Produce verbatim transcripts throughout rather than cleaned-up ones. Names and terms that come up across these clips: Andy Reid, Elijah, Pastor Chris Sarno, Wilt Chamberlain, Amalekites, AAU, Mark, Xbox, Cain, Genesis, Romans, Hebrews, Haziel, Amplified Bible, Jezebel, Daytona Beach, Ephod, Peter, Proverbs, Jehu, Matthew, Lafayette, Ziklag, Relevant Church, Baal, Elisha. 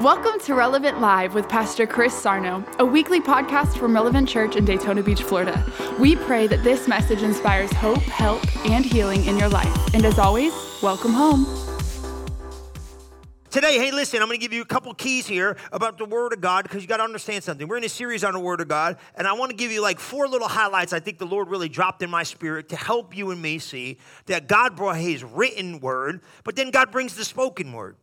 Welcome to Relevant Live with Pastor Chris Sarno, a weekly podcast from Relevant Church in Daytona Beach, Florida. We pray that this message inspires hope, help, and healing in your life. And as always, welcome home. Today, hey, listen, I'm going to give you a couple keys here about the Word of God because you got to understand something. We're in a series on the Word of God, and I want to give you like four little highlights I think the Lord really dropped in my spirit to help you and me see that God brought His written Word, but then God brings the spoken Word.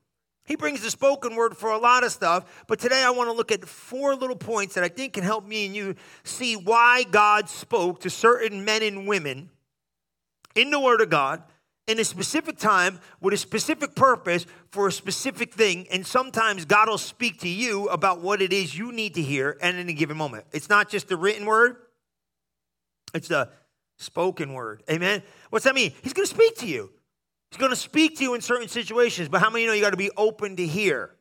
He brings the spoken word for a lot of stuff, but today I want to look at four little points that I think can help me and you see why God spoke to certain men and women in the Word of God in a specific time with a specific purpose for a specific thing, and sometimes God will speak to you about what it is you need to hear at any given moment. It's not just the written word, it's the spoken word. Amen? What's that mean? He's going to speak to you. He's going to speak to you in certain situations, but how many of you know you got to be open to hear?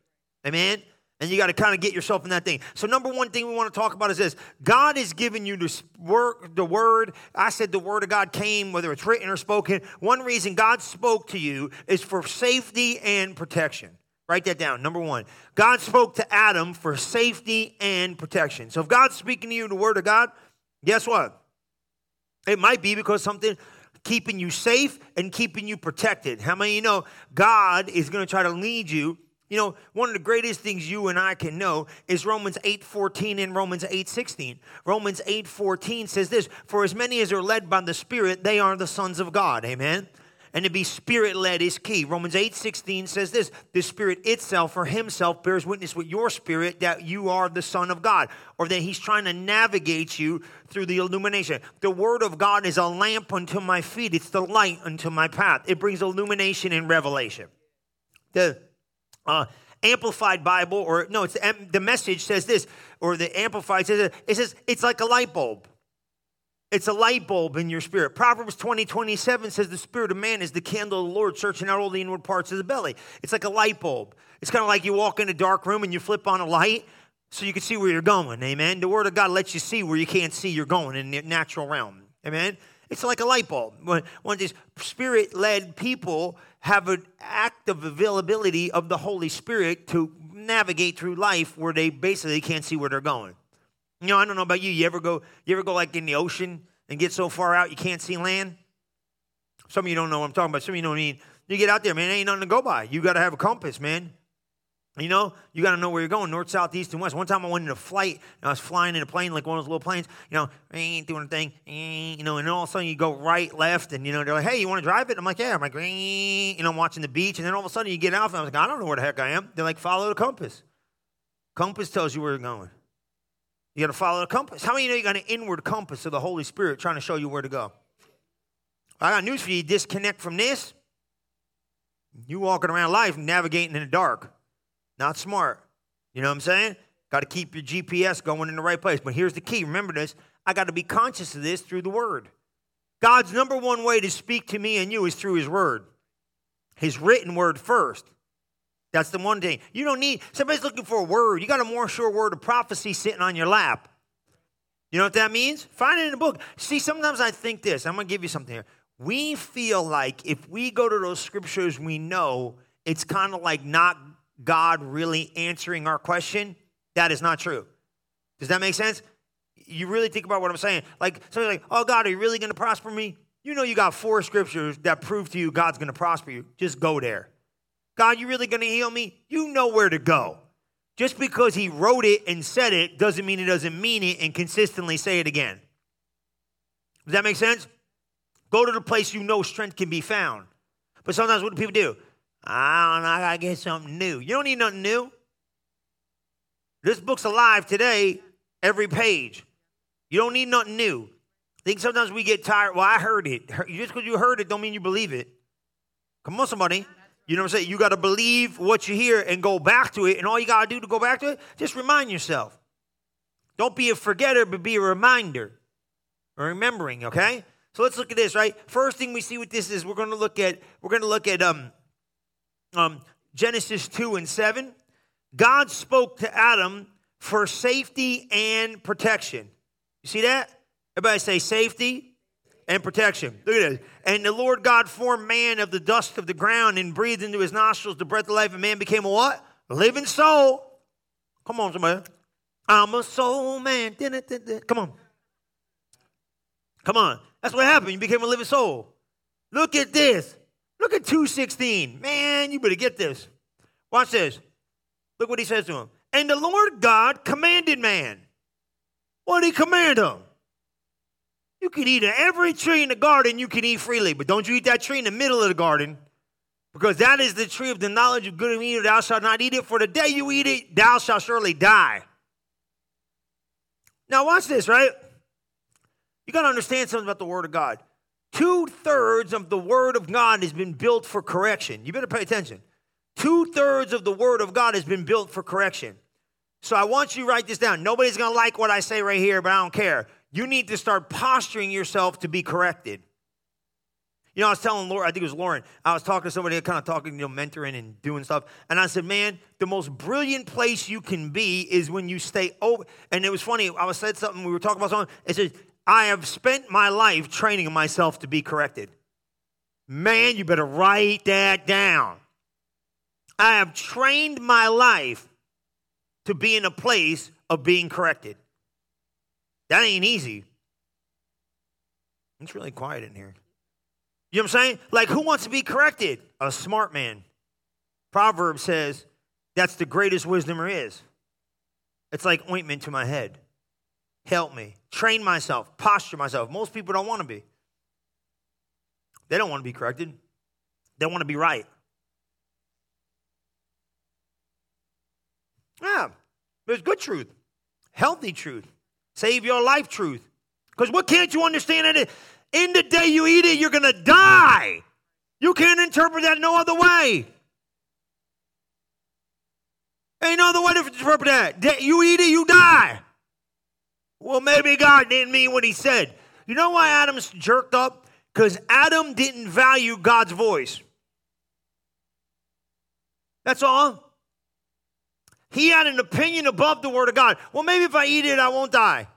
Amen? And you got to kind of get yourself in that thing. So number one thing we want to talk about is this. God has given you the word, the word. I said the word of God came, whether it's written or spoken. One reason God spoke to you is for safety and protection. Write that down. Number one, God spoke to Adam for safety and protection. So if God's speaking to you the word of God, guess what? It might be because something keeping you safe and keeping you protected. How many of you know God is going to try to lead you? You know, one of the greatest things you and I can know is Romans eight fourteen and Romans eight sixteen. Romans eight fourteen says this, for as many as are led by the Spirit, they are the sons of God. Amen? And to be Spirit-led is key. Romans eight sixteen says this, the Spirit itself or himself bears witness with your spirit that you are the Son of God, or that he's trying to navigate you through the illumination. The Word of God is a lamp unto my feet. It's the light unto my path. It brings illumination and revelation. The uh, Amplified Bible, or no, it's the, the Message says this, or the Amplified says this, it says it's like a light bulb. It's a light bulb in your spirit. Proverbs twenty twenty-seven says the spirit of man is the candle of the Lord, searching out all the inward parts of the belly. It's like a light bulb. It's kind of like you walk in a dark room and you flip on a light so you can see where you're going. Amen. The Word of God lets you see where you can't see you're going in the natural realm. Amen. It's like a light bulb. One of these Spirit-led people have an active availability of the Holy Spirit to navigate through life where they basically can't see where they're going. You know, I don't know about you. You ever go, you ever go like in the ocean and get so far out you can't see land? Some of you don't know what I'm talking about. Some of you know what I mean. You get out there, man, there ain't nothing to go by. You got to have a compass, man. You know, you got to know where you're going, north, south, east, and west. One time I went in a flight, and I was flying in a plane, like one of those little planes, you know, ain't doing a thing, you know, and all of a sudden you go right, left, and, you know, they're like, hey, you want to drive it? I'm like, yeah. I'm like, you know, I'm watching the beach, and then all of a sudden you get out, and I was like, I don't know where the heck I am. They're like, follow the compass. Compass tells you where you're going. You got to follow the compass. How many of you know you got an inward compass of the Holy Spirit trying to show you where to go? I got news for you. Disconnect from this. You walking around life navigating in the dark. Not smart. You know what I'm saying? Got to keep your G P S going in the right place. But here's the key. Remember this. I got to be conscious of this through the Word. God's number one way to speak to me and you is through His Word. His written Word first. That's the one thing. You don't need, somebody's looking for a word. You got a more sure word of prophecy sitting on your lap. You know what that means? Find it in a book. See, sometimes I think this. I'm going to give you something here. We feel like if we go to those scriptures we know, it's kind of like not God really answering our question. That is not true. Does that make sense? You really think about what I'm saying. Like, somebody's like, oh, God, are you really going to prosper me? You know you got four scriptures that prove to you God's going to prosper you. Just go there. God, you really going to heal me? You know where to go. Just because he wrote it and said it doesn't mean he doesn't mean it and consistently say it again. Does that make sense? Go to the place you know strength can be found. But sometimes what do people do? I don't know, I got to get something new. You don't need nothing new. This book's alive today, every page. You don't need nothing new. I think sometimes we get tired. Well, I heard it. Just because you heard it don't mean you believe it. Come on, somebody. You know what I'm saying? You got to believe what you hear and go back to it. And all you got to do to go back to it, just remind yourself. Don't be a forgetter, but be a reminder or remembering, okay? So let's look at this, right? First thing we see with this is we're going to look at we're going to look at um, um, Genesis two and seven. God spoke to Adam for safety and protection. You see that? Everybody say safety. And protection. Look at this. And the Lord God formed man of the dust of the ground and breathed into his nostrils the breath of life, and man became a what? living soul. Come on, somebody. I'm a soul man. Come on. Come on. That's what happened. You became a living soul. Look at this. Look at two sixteen. Man, you better get this. Watch this. Look what he says to him. And the Lord God commanded man. What did he command him? You can eat of every tree in the garden, you can eat freely. But don't you eat that tree in the middle of the garden. Because that is the tree of the knowledge of good and evil. Thou shalt not eat it. For the day you eat it, thou shalt surely die. Now watch this, right? You got to understand something about the Word of God. Two-thirds of the Word of God has been built for correction. You better pay attention. Two-thirds of the Word of God has been built for correction. So I want you to write this down. Nobody's going to like what I say right here, but I don't care. You need to start posturing yourself to be corrected. You know, I was telling Lauren, I think it was Lauren, I was talking to somebody, kind of talking, you know, mentoring and doing stuff. And I said, man, the most brilliant place you can be is when you stay open. And it was funny. I was said something. We were talking about something. It said, I have spent my life training myself to be corrected. Man, you better write that down. I have trained my life to be in a place of being corrected. That ain't easy. It's really quiet in here. You know what I'm saying? Like, who wants to be corrected? A smart man. Proverbs says that's the greatest wisdom there is. It's like ointment to my head. Help me. Train myself. Posture myself. Most people don't want to be. They don't want to be corrected. They want to be right. Yeah, there's good truth. Healthy truth. Save your life truth. Because what can't you understand it? In the day you eat it, you're going to die. You can't interpret that no other way. Ain't no other way to interpret that. You eat it, you die. Well, maybe God didn't mean what he said. You know why Adam's jerked up? Because Adam didn't value God's voice. That's all. He had an opinion above the Word of God. Well, maybe if I eat it, I won't die.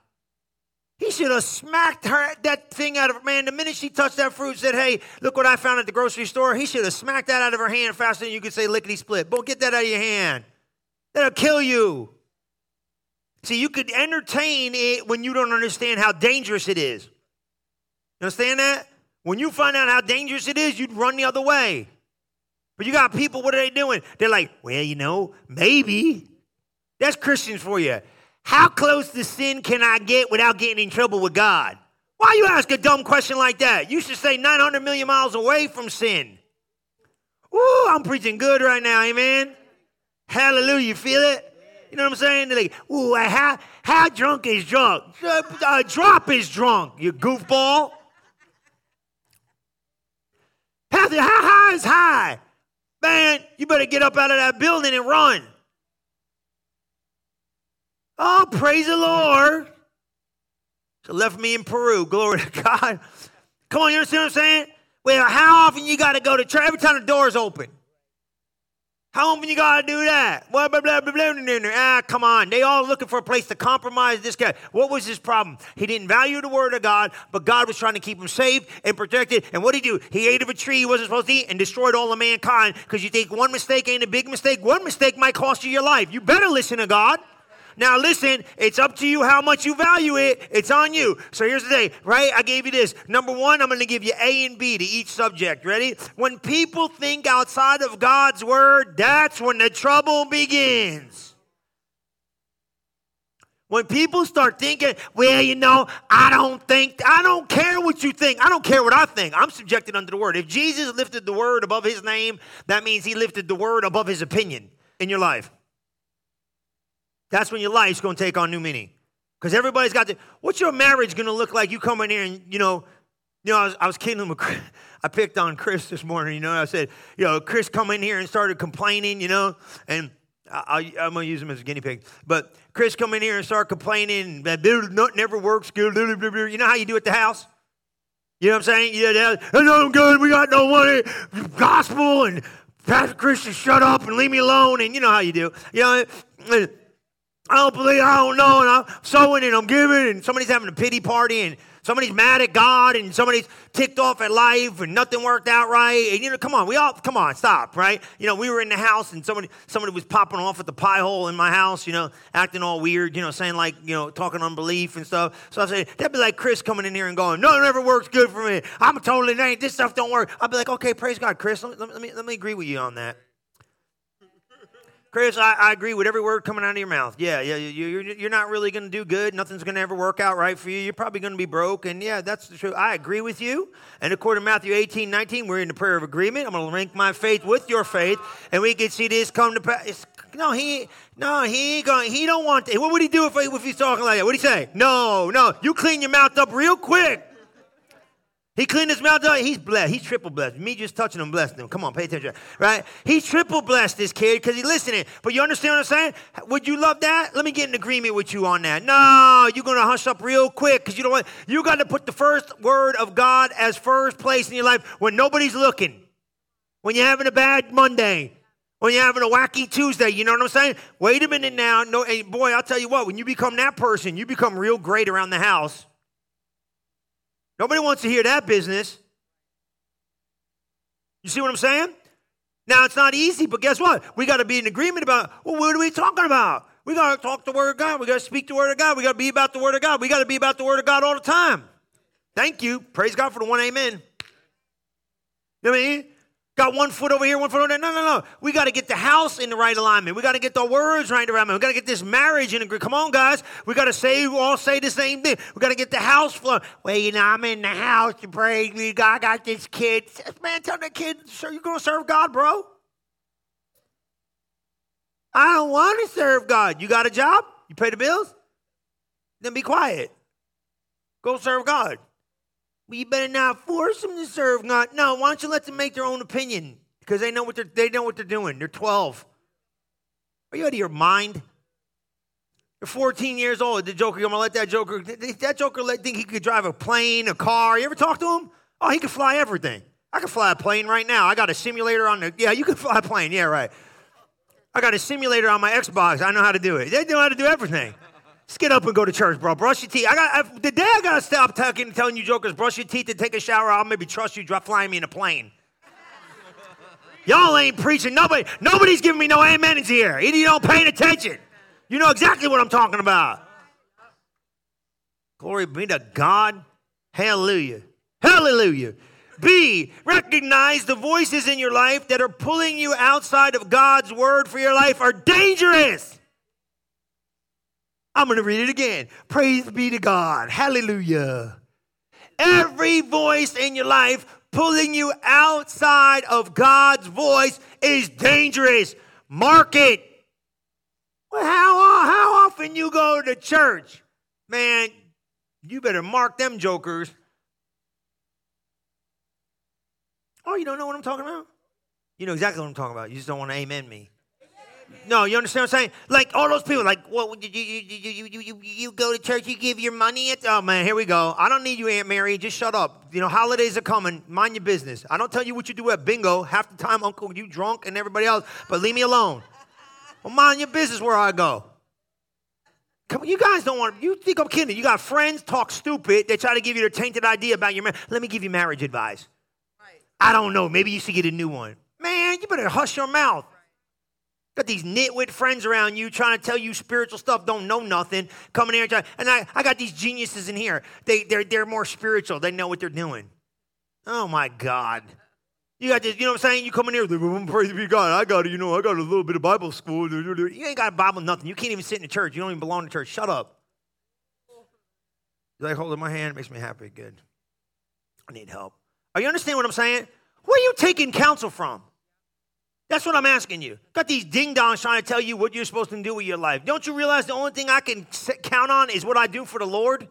He should have smacked her, that thing out of her. Man, the minute she touched that fruit, said, hey, look what I found at the grocery store. He should have smacked that out of her hand faster than you could say lickety-split. But get that out of your hand. That'll kill you. See, you could entertain it when you don't understand how dangerous it is. You understand that? When you find out how dangerous it is, you'd run the other way. But you got people, what are they doing? They're like, well, you know, maybe. That's Christians for you. How close to sin can I get without getting in trouble with God? Why you ask a dumb question like that? You should say nine hundred million miles away from sin. Ooh, I'm preaching good right now, amen? Hallelujah, you feel it? You know what I'm saying? They're like, ooh, how, how drunk is drunk? Uh, uh, drop is drunk, you goofball. How, how high is high? Man, you better get up out of that building and run. Oh, praise the Lord. So left me in Peru. Glory to God. Come on, you understand what I'm saying? Well, how often you got to go to church? Every time the door's open. How often you got to do that? Blah, blah, blah, blah, blah, blah, blah. Ah, come on. They all looking for a place to compromise this guy. What was his problem? He didn't value the Word of God, but God was trying to keep him safe and protected. And what did he do? He ate of a tree he wasn't supposed to eat and destroyed all of mankind because you think one mistake ain't a big mistake. One mistake might cost you your life. You better listen to God. Now, listen, it's up to you how much you value it. It's on you. So here's the thing, right? I gave you this. Number one, I'm going to give you A and B to each subject. Ready? When people think outside of God's word, that's when the trouble begins. When people start thinking, well, you know, I don't think, I don't care what you think. I don't care what I think. I'm subjected unto the word. If Jesus lifted the word above his name, that means he lifted the word above his opinion in your life. That's when your life's going to take on new meaning. Because everybody's got to, what's your marriage going to look like? You come in here and, you know, you know, I was, I was kidding him. With, I picked on Chris this morning, you know, I said, you know, Chris come in here and started complaining, you know, and I, I, I'm going to use him as a guinea pig. But Chris come in here and start complaining that nothing never works. You know how you do at the house? You know what I'm saying? You know, I'm good. We got no money. Gospel and Pastor Chris, just shut up and leave me alone. And you know how you do. You know, I don't believe, I don't know, and I'm sowing and I'm giving, and somebody's having a pity party, and somebody's mad at God, and somebody's ticked off at life, and nothing worked out right. And, you know, come on, we all, come on, stop, right? You know, we were in the house, and somebody somebody was popping off at the pie hole in my house, you know, acting all weird, you know, saying like, you know, talking unbelief and stuff. So I said, that'd be like Chris coming in here and going, no, it never works good for me. I'm totally lame. This stuff don't work. I'd be like, okay, praise God, Chris. Let me, let me, let me agree with you on that. Chris, I, I agree with every word coming out of your mouth. Yeah, yeah, you, you're, you're not really going to do good. Nothing's going to ever work out right for you. You're probably going to be broke. And yeah, that's the truth. I agree with you. And according to Matthew eighteen nineteen, we're in the prayer of agreement. I'm going to link my faith with your faith, and we can see this come to pass. No, he, no, he ain't going. He don't want. To, what would he do if, if he's talking like that? What'd he say? No, no. You clean your mouth up real quick. He cleaned his mouth up. He's blessed. He's triple blessed. Me just touching him blessed him. Come on, pay attention. Right? He triple blessed this kid because he's listening. But you understand what I'm saying? Would you love that? Let me get in agreement with you on that. No, you're going to hush up real quick because you don't want. You got to put the first word of God as first place in your life when nobody's looking. When you're having a bad Monday. When you're having a wacky Tuesday, you know what I'm saying? Wait a minute now. No, and boy, I'll tell you what. When you become that person, you become real great around the house. Nobody wants to hear that business. You see what I'm saying? Now, it's not easy, but guess what? We got to be in agreement about, well, what are we talking about? We got to talk the Word of God. We got to speak the Word of God. We got to be about the Word of God. We got to be about the Word of God all the time. Thank you. Praise God for the one amen. You know what I mean? Got one foot over here, one foot over there. No, no, no. We got to get the house in the right alignment. We got to get the words right alignment. We got to get this marriage in agreement. Come on, guys. We got to say, we all say the same thing. We got to get the house flowing. Well, you know, I'm in the house to pray. We got, I got this kid. Man, tell that kid, sir, you're going to serve God, bro. I don't want to serve God. You got a job? You pay the bills? Then be quiet. Go serve God. Well, you better not force them to serve God. No, why don't you let them make their own opinion? Because they know what they're they know what they're doing. They're twelve. Are you out of your mind? They're fourteen years old. The joker, I'm gonna let that joker. That joker let think he could drive a plane, a car. You ever talk to him? Oh, he could fly everything. I can fly a plane right now. I got a simulator on the. Yeah, you can fly a plane. Yeah, right. I got a simulator on my Xbox. I know how to do it. They know how to do everything. Just get up and go to church, bro. Brush your teeth. I got I, the day I gotta stop talking, telling you jokers, brush your teeth and take a shower. I'll maybe trust you. Drop flying me in a plane. Y'all ain't preaching. Nobody, nobody's giving me no amens here. Either you don't pay attention. You know exactly what I'm talking about. Glory be to God. Hallelujah. Hallelujah. B, recognize the voices in your life that are pulling you outside of God's word for your life are dangerous. I'm going to read it again. Praise be to God. Hallelujah. Every voice in your life pulling you outside of God's voice is dangerous. Mark it. Well, how, how often you go to church? Man, you better mark them jokers. Oh, you don't know what I'm talking about? You know exactly what I'm talking about. You just don't want to amen me. No, you understand what I'm saying? Like, all those people, like, well, you, you, you, you, you, you go to church, you give your money. At, oh, man, here we go. I don't need you, Aunt Mary. Just shut up. You know, holidays are coming. Mind your business. I don't tell you what you do at bingo. Half the time, Uncle, you drunk and everybody else, but leave me alone. Well, mind your business where I go. Come on, you guys don't want to. You think I'm kidding. You got friends talk stupid. They try to give you their tainted idea about your marriage. Let me give you marriage advice. Right. I don't know. Maybe you should get a new one. Man, you better hush your mouth. Got these nitwit friends around you trying to tell you spiritual stuff, don't know nothing, coming here. And, trying, and I, I got these geniuses in here. They, they're, they're more spiritual. They know what they're doing. Oh, my God. You got this, you know what I'm saying? You come in here, praise be God. I got, you know, I got a little bit of Bible school. You ain't got Bible nothing. You can't even sit in the church. You don't even belong to church. Shut up. You're like, holding my hand. It makes me happy. Good. I need help. Are you understand what I'm saying? Where are you taking counsel from? That's what I'm asking you. Got these ding-dongs trying to tell you what you're supposed to do with your life. Don't you realize the only thing I can count on is what I do for the Lord? Right.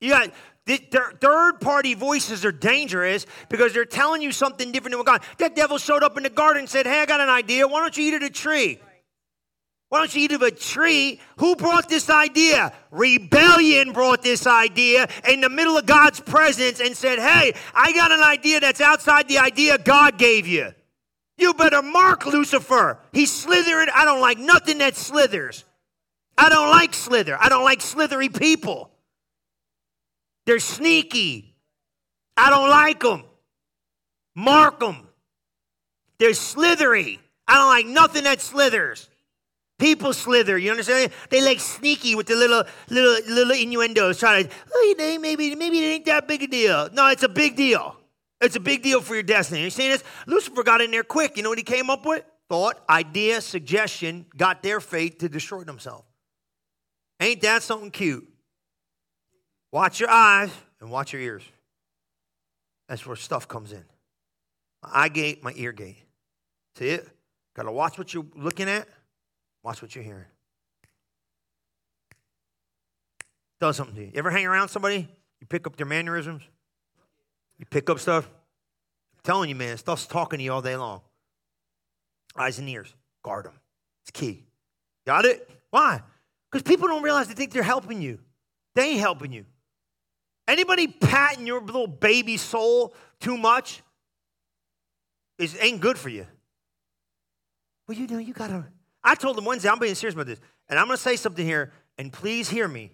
You got third-party voices are dangerous because they're telling you something different than what God. That devil showed up in the garden and said, hey, I got an idea. Why don't you eat of the tree? Right. Why don't you eat of a tree? Who brought this idea? Rebellion brought this idea in the middle of God's presence and said, hey, I got an idea that's outside the idea God gave you. You better mark Lucifer. He's slithering. I don't like nothing that slithers. I don't like slither. I don't like slithery people. They're sneaky. I don't like them. Mark them. They're slithery. I don't like nothing that slithers. People slither, you understand? They like sneaky with the little little little innuendos, trying to, oh, you know, maybe, maybe it ain't that big a deal. No, it's a big deal. It's a big deal for your destiny. You understand this? Lucifer got in there quick. You know what he came up with? Thought, idea, suggestion, got their faith to destroy themselves. Ain't that something cute? Watch your eyes and watch your ears. That's where stuff comes in. My eye gate, my ear gate. See it? Got to watch what you're looking at. Watch what you're hearing. Does something to you. You ever hang around somebody? You pick up their mannerisms? You pick up stuff? I'm telling you, man, stuff's talking to you all day long. Eyes and ears. Guard them. It's key. Got it? Why? Because people don't realize they think they're helping you. They ain't helping you. Anybody patting your little baby soul too much is ain't good for you. Well, you know, you got to... I told them Wednesday, I'm being serious about this, and I'm going to say something here, and please hear me.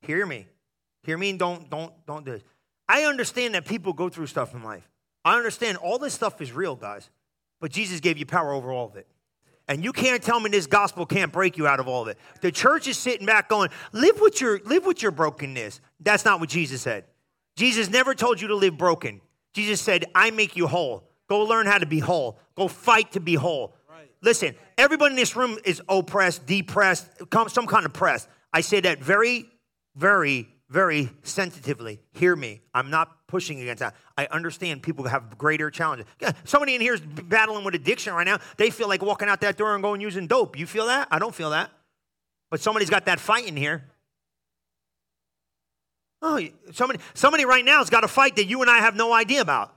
Hear me. Hear me and don't, don't, don't do this. I understand that people go through stuff in life. I understand all this stuff is real, guys, but Jesus gave you power over all of it. And you can't tell me this gospel can't break you out of all of it. The church is sitting back going, live with your, live with your brokenness. That's not what Jesus said. Jesus never told you to live broken. Jesus said, I make you whole. Go learn how to be whole. Go fight to be whole. Listen, everybody in this room is oppressed, depressed, some kind of pressed. I say that very, very, very sensitively. Hear me. I'm not pushing against that. I understand people have greater challenges. Yeah, somebody in here is battling with addiction right now. They feel like walking out that door and going using dope. You feel that? I don't feel that. But somebody's got that fight in here. Oh, somebody, somebody right now has got a fight that you and I have no idea about.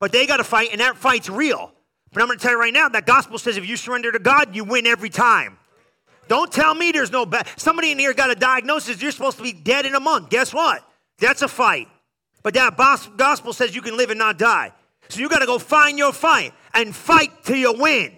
But they got a fight, and that fight's real. But I'm going to tell you right now, that gospel says if you surrender to God, you win every time. Don't tell me there's no bad. Somebody in here got a diagnosis. You're supposed to be dead in a month. Guess what? That's a fight. But that gospel says you can live and not die. So you got to go find your fight and fight till you win.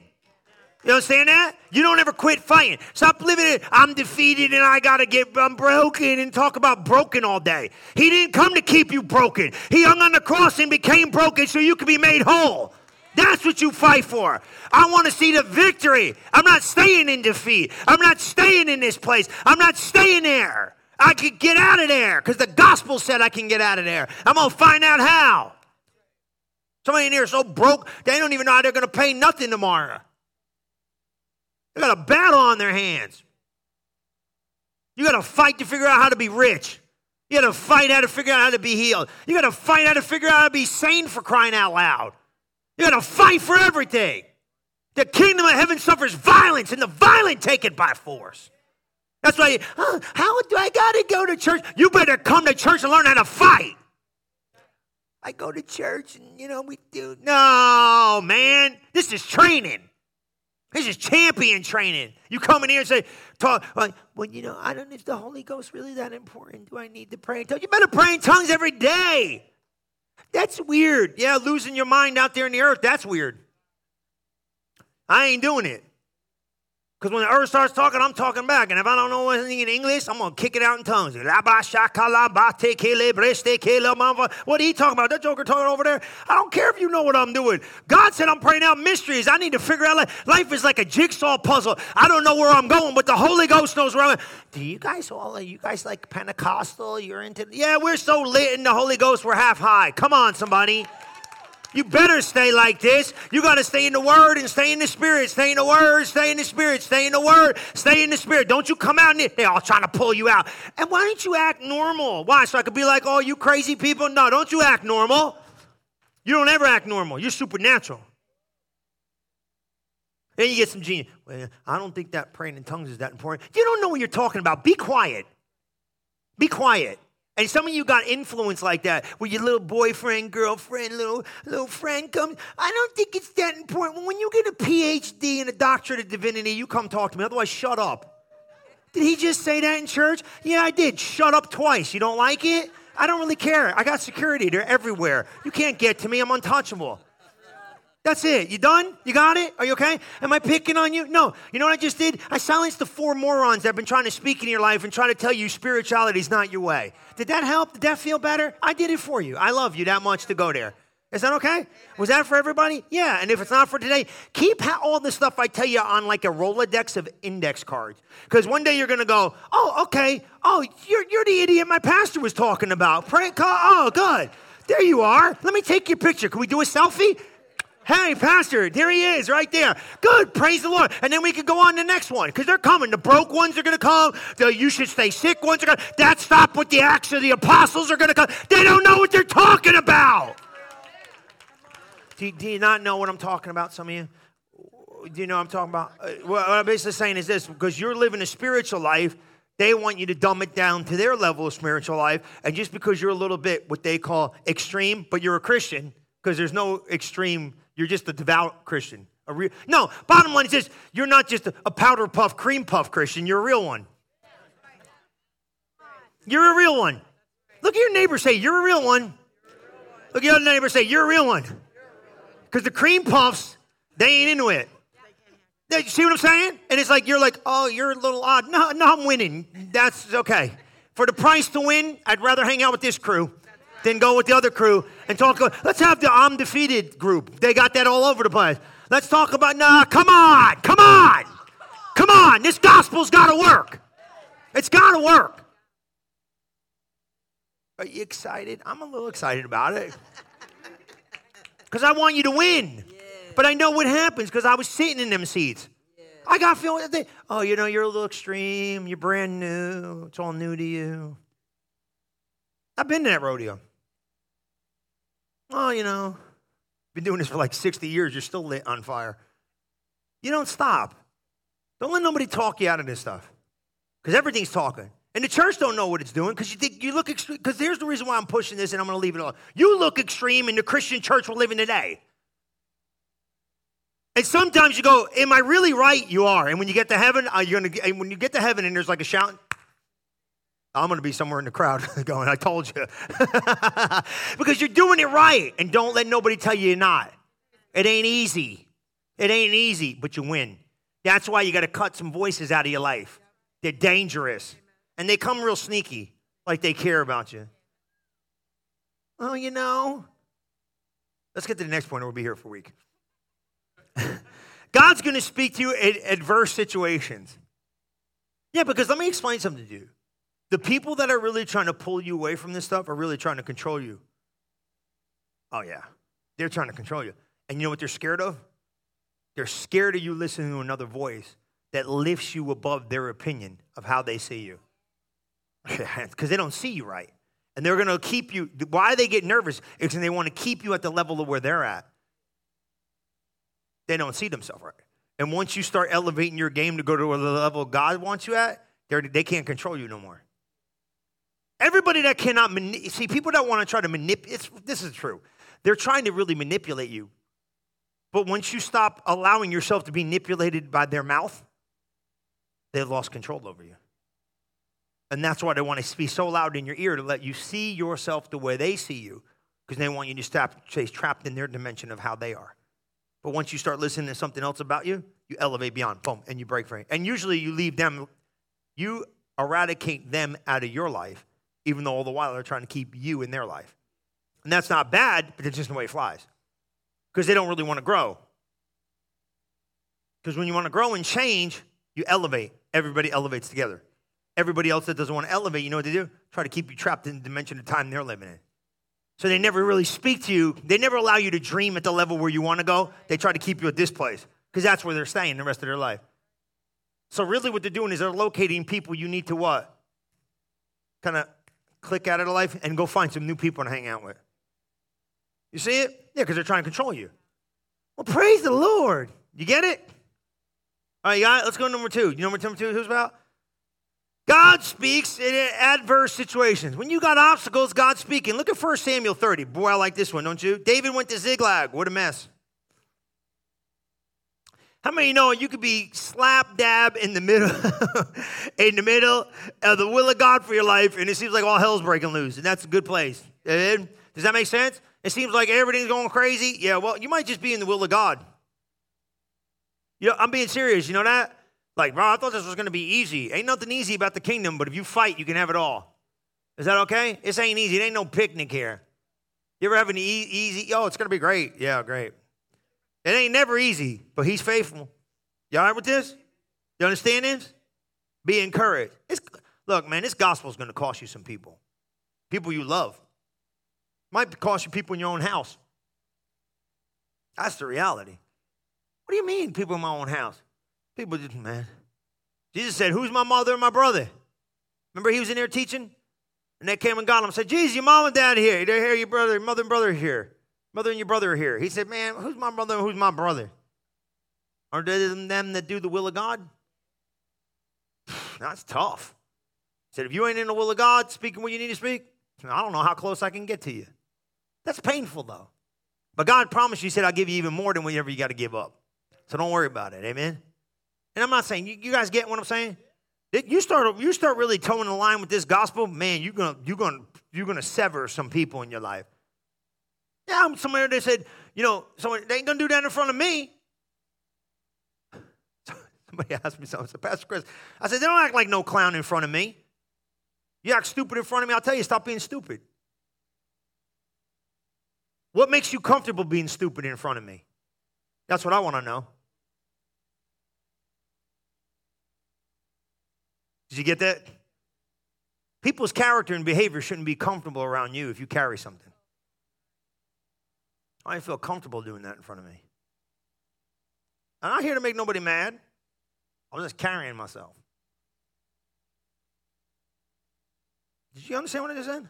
You understand that? You don't ever quit fighting. Stop living it. I'm defeated and I got to get, I'm broken and talk about broken all day. He didn't come to keep you broken. He hung on the cross and became broken so you could be made whole. That's what you fight for. I want to see the victory. I'm not staying in defeat. I'm not staying in this place. I'm not staying there. I can get out of there because the gospel said I can get out of there. I'm going to find out how. Somebody in here is so broke, they don't even know how they're going to pay nothing tomorrow. They got a battle on their hands. You got to fight to figure out how to be rich. You got to fight how to figure out how to be healed. You got to fight how to figure out how to be sane for crying out loud. You got to fight for everything. The kingdom of heaven suffers violence, and the violent take it by force. That's why, you, oh, how do I got to go to church? You better come to church and learn how to fight. I go to church, and, you know, we do. No, man. This is training. This is champion training. You come in here and say, talk, like, well, you know, I don't know if the Holy Ghost is really that important. Do I need to pray in tongues? You better pray in tongues every day. That's weird. Yeah, losing your mind out there in the earth, that's weird. I ain't doing it. Because when the earth starts talking, I'm talking back. And if I don't know anything in English, I'm going to kick it out in tongues. What are you talking about? That joker talking over there? I don't care if you know what I'm doing. God said I'm praying out mysteries. I need to figure out life. Life is like a jigsaw puzzle. I don't know where I'm going, but the Holy Ghost knows where I'm going. Do you guys all, are you guys like Pentecostal? You're into, yeah, we're so lit in the Holy Ghost, we're half high. Come on, somebody. You better stay like this. You got to stay in the Word and stay in the Spirit. Stay in the Word, stay in the Spirit, stay in the Word, stay in the Spirit. Don't you come out and they're all trying to pull you out. And why don't you act normal? Why? So I could be like, oh, you crazy people? No, don't you act normal. You don't ever act normal. You're supernatural. Then you get some genius. Well, I don't think that praying in tongues is that important. You don't know what you're talking about. Be quiet. Be quiet. And some of you got influence like that, where your little boyfriend, girlfriend, little little friend comes. I don't think it's that important. When you get a P H D and a doctorate of divinity, you come talk to me. Otherwise, shut up. Did he just say that in church? Yeah, I did. Shut up twice. You don't like it? I don't really care. I got security. They're everywhere. You can't get to me. I'm untouchable. That's it. You done? You got it? Are you okay? Am I picking on you? No. You know what I just did? I silenced the four morons that have been trying to speak in your life and try to tell you spirituality is not your way. Did that help? Did that feel better? I did it for you. I love you that much to go there. Is that okay? Was that for everybody? Yeah. And if it's not for today, keep ha- all the stuff I tell you on like a Rolodex of index cards. Because one day you're going to go, oh, okay. Oh, you're you're the idiot my pastor was talking about. Pray, call. Oh, good. There you are. Let me take your picture. Can we do a selfie? Hey, pastor, there he is right there. Good, praise the Lord. And then we can go on to the next one because they're coming. The broke ones are going to come. The you should stay sick ones are going to come. That stop with the Acts of the Apostles are going to come. They don't know what they're talking about. Do, do you not know what I'm talking about, some of you? Do you know what I'm talking about? Uh, what I'm basically saying is this, because you're living a spiritual life, they want you to dumb it down to their level of spiritual life. And just because you're a little bit what they call extreme, but you're a Christian, because there's no extreme. You're just a devout Christian. A real, no, bottom line is this. You're not just a, a powder puff, cream puff Christian. You're a real one. You're a real one. Look at your neighbor say, you're a real one. Look at your other neighbor say, you're a real one. Because the cream puffs, they ain't into it. You see what I'm saying? And it's like, you're like, oh, you're a little odd. No, no, I'm winning. That's okay. For the price to win, I'd rather hang out with this crew than go with the other crew and talk. Let's have the I'm defeated group. They got that all over the place. Let's talk about, nah, come on, come on, come on. This gospel's got to work. It's got to work. Are you excited? I'm a little excited about it because I want you to win. Yeah. But I know what happens because I was sitting in them seats. Yeah. I got feeling, oh, you know, you're a little extreme. You're brand new. It's all new to you. I've been to that rodeo. Oh, you know, been doing this for like sixty years. You're still lit on fire. You don't stop. Don't let nobody talk you out of this stuff because everything's talking. And the church don't know what it's doing because you think you look extreme. Because here's the reason why I'm pushing this and I'm going to leave it alone. You look extreme in the Christian church we're living today. And sometimes you go, am I really right? You are. And when you get to heaven, you're going to. And when you get to heaven and there's like a shout, I'm going to be somewhere in the crowd going, I told you. Because you're doing it right. And don't let nobody tell you you're not. It ain't easy. It ain't easy, but you win. That's why you got to cut some voices out of your life. They're dangerous. And they come real sneaky, like they care about you. Oh, you know. Let's get to the next point. We'll be here for a week. God's going to speak to you in adverse situations. Yeah, because let me explain something to you. The people that are really trying to pull you away from this stuff are really trying to control you. Oh, yeah. They're trying to control you. And you know what they're scared of? They're scared of you listening to another voice that lifts you above their opinion of how they see you. Because they don't see you right. And they're going to keep you. Why they get nervous is because they want to keep you at the level of where they're at. They don't see themselves right. And once you start elevating your game to go to the level God wants you at, they can't control you no more. Everybody that cannot, mani- see, people that want to try to manipulate, this is true. They're trying to really manipulate you. But once you stop allowing yourself to be manipulated by their mouth, they've lost control over you. And that's why they want to be so loud in your ear to let you see yourself the way they see you, because they want you to stop, stay trapped in their dimension of how they are. But once you start listening to something else about you, you elevate beyond, boom, and you break free. And usually you leave them, you eradicate them out of your life, even though all the while they're trying to keep you in their life. And that's not bad, but it's just the way it flies. Because they don't really want to grow. Because when you want to grow and change, you elevate. Everybody elevates together. Everybody else that doesn't want to elevate, you know what they do? Try to keep you trapped in the dimension of time they're living in. So they never really speak to you. They never allow you to dream at the level where you want to go. They try to keep you at this place. Because that's where they're staying the rest of their life. So really what they're doing is they're locating people you need to what? Kind of click out of the life and go find some new people to hang out with. You see it? Yeah, because they're trying to control you. Well, praise the Lord. You get it? All right, you got it? Let's go to number two. You know what number two who's about? God speaks in adverse situations. When you got obstacles, God's speaking. Look at First Samuel thirty. Boy, I like this one, don't you? David went to Ziklag. What a mess. How many of you know you could be slap dab in the middle in the middle of the will of God for your life, and it seems like all hell's breaking loose, and that's a good place. Does that make sense? It seems like everything's going crazy. Yeah, well, you might just be in the will of God. You know, I'm being serious. You know that? Like, bro, I thought this was going to be easy. Ain't nothing easy about the kingdom, but if you fight, you can have it all. Is that okay? This ain't easy. It ain't no picnic here. You ever have an e- easy, oh, it's going to be great. Yeah, great. It ain't never easy, but he's faithful. You all right with this? You understand this? Be encouraged. It's, look, man, this gospel's going to cost you some people. People you love. Might cost you people in your own house. That's the reality. What do you mean, people in my own house? People just, man. Jesus said, who's my mother and my brother? Remember he was in there teaching? And they came and got him and said, Jesus, your mom and dad are here. They're here, your brother, your mother and brother are here. Mother and your brother are here. He said, man, who's my brother and who's my brother? Are they them that do the will of God? That's tough. He said, if you ain't in the will of God, speaking what you need to speak, I don't know how close I can get to you. That's painful, though. But God promised you, he said, I'll give you even more than whatever you got to give up. So don't worry about it, amen? And I'm not saying, you, you guys get what I'm saying? You start you start really toeing the line with this gospel, man, you're going you're gonna, you're gonna sever some people in your life. Yeah, somebody they said, you know, someone, they ain't going to do that in front of me. Somebody asked me something. I said, Pastor Chris, I said, they don't act like no clown in front of me. You act stupid in front of me, I'll tell you, stop being stupid. What makes you comfortable being stupid in front of me? That's what I want to know. Did you get that? People's character and behavior shouldn't be comfortable around you if you carry something. I didn't feel comfortable doing that in front of me. I'm not here to make nobody mad. I'm just carrying myself. Did you understand what I just said?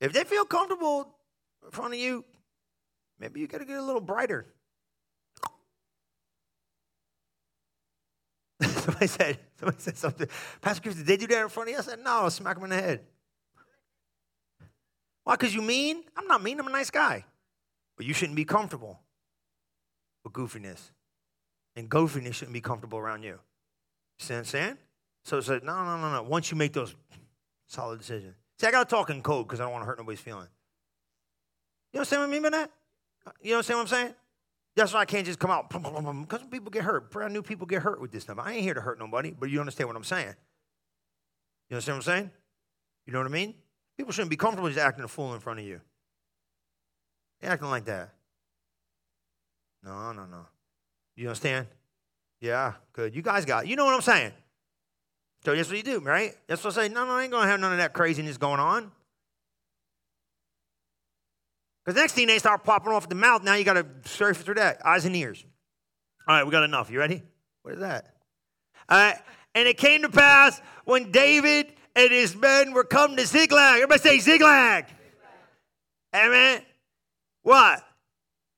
If they feel comfortable in front of you, maybe you got to get a little brighter. Somebody said, somebody said something. Pastor Chris, did they do that in front of you? I said, no, I'll smack them in the head. Why? Because you mean? I'm not mean. I'm a nice guy. But you shouldn't be comfortable with goofiness. And goofiness shouldn't be comfortable around you. You see what I'm saying? So it's like, no, no, no, no. Once you make those solid decisions. See, I got to talk in code because I don't want to hurt nobody's feelings. You understand what I mean by that? You understand what I'm saying? That's why I can't just come out. Because people get hurt. Brand new people get hurt with this stuff. I ain't here to hurt nobody, but you understand what I'm saying. You understand what I'm saying? You know what I mean? People shouldn't be comfortable just acting a fool in front of you. They're acting like that. No, no, no. You understand? Yeah, good. You guys got it. You know what I'm saying. So that's what you do, right? That's what I say. No, no, I ain't going to have none of that craziness going on. Because next thing they start popping off the mouth. Now you got to surf through that. Eyes and ears. All right, we got enough. You ready? What is that? All right. And it came to pass when David and his men were come to Ziklag. Everybody say Ziklag. Ziklag. Amen. What?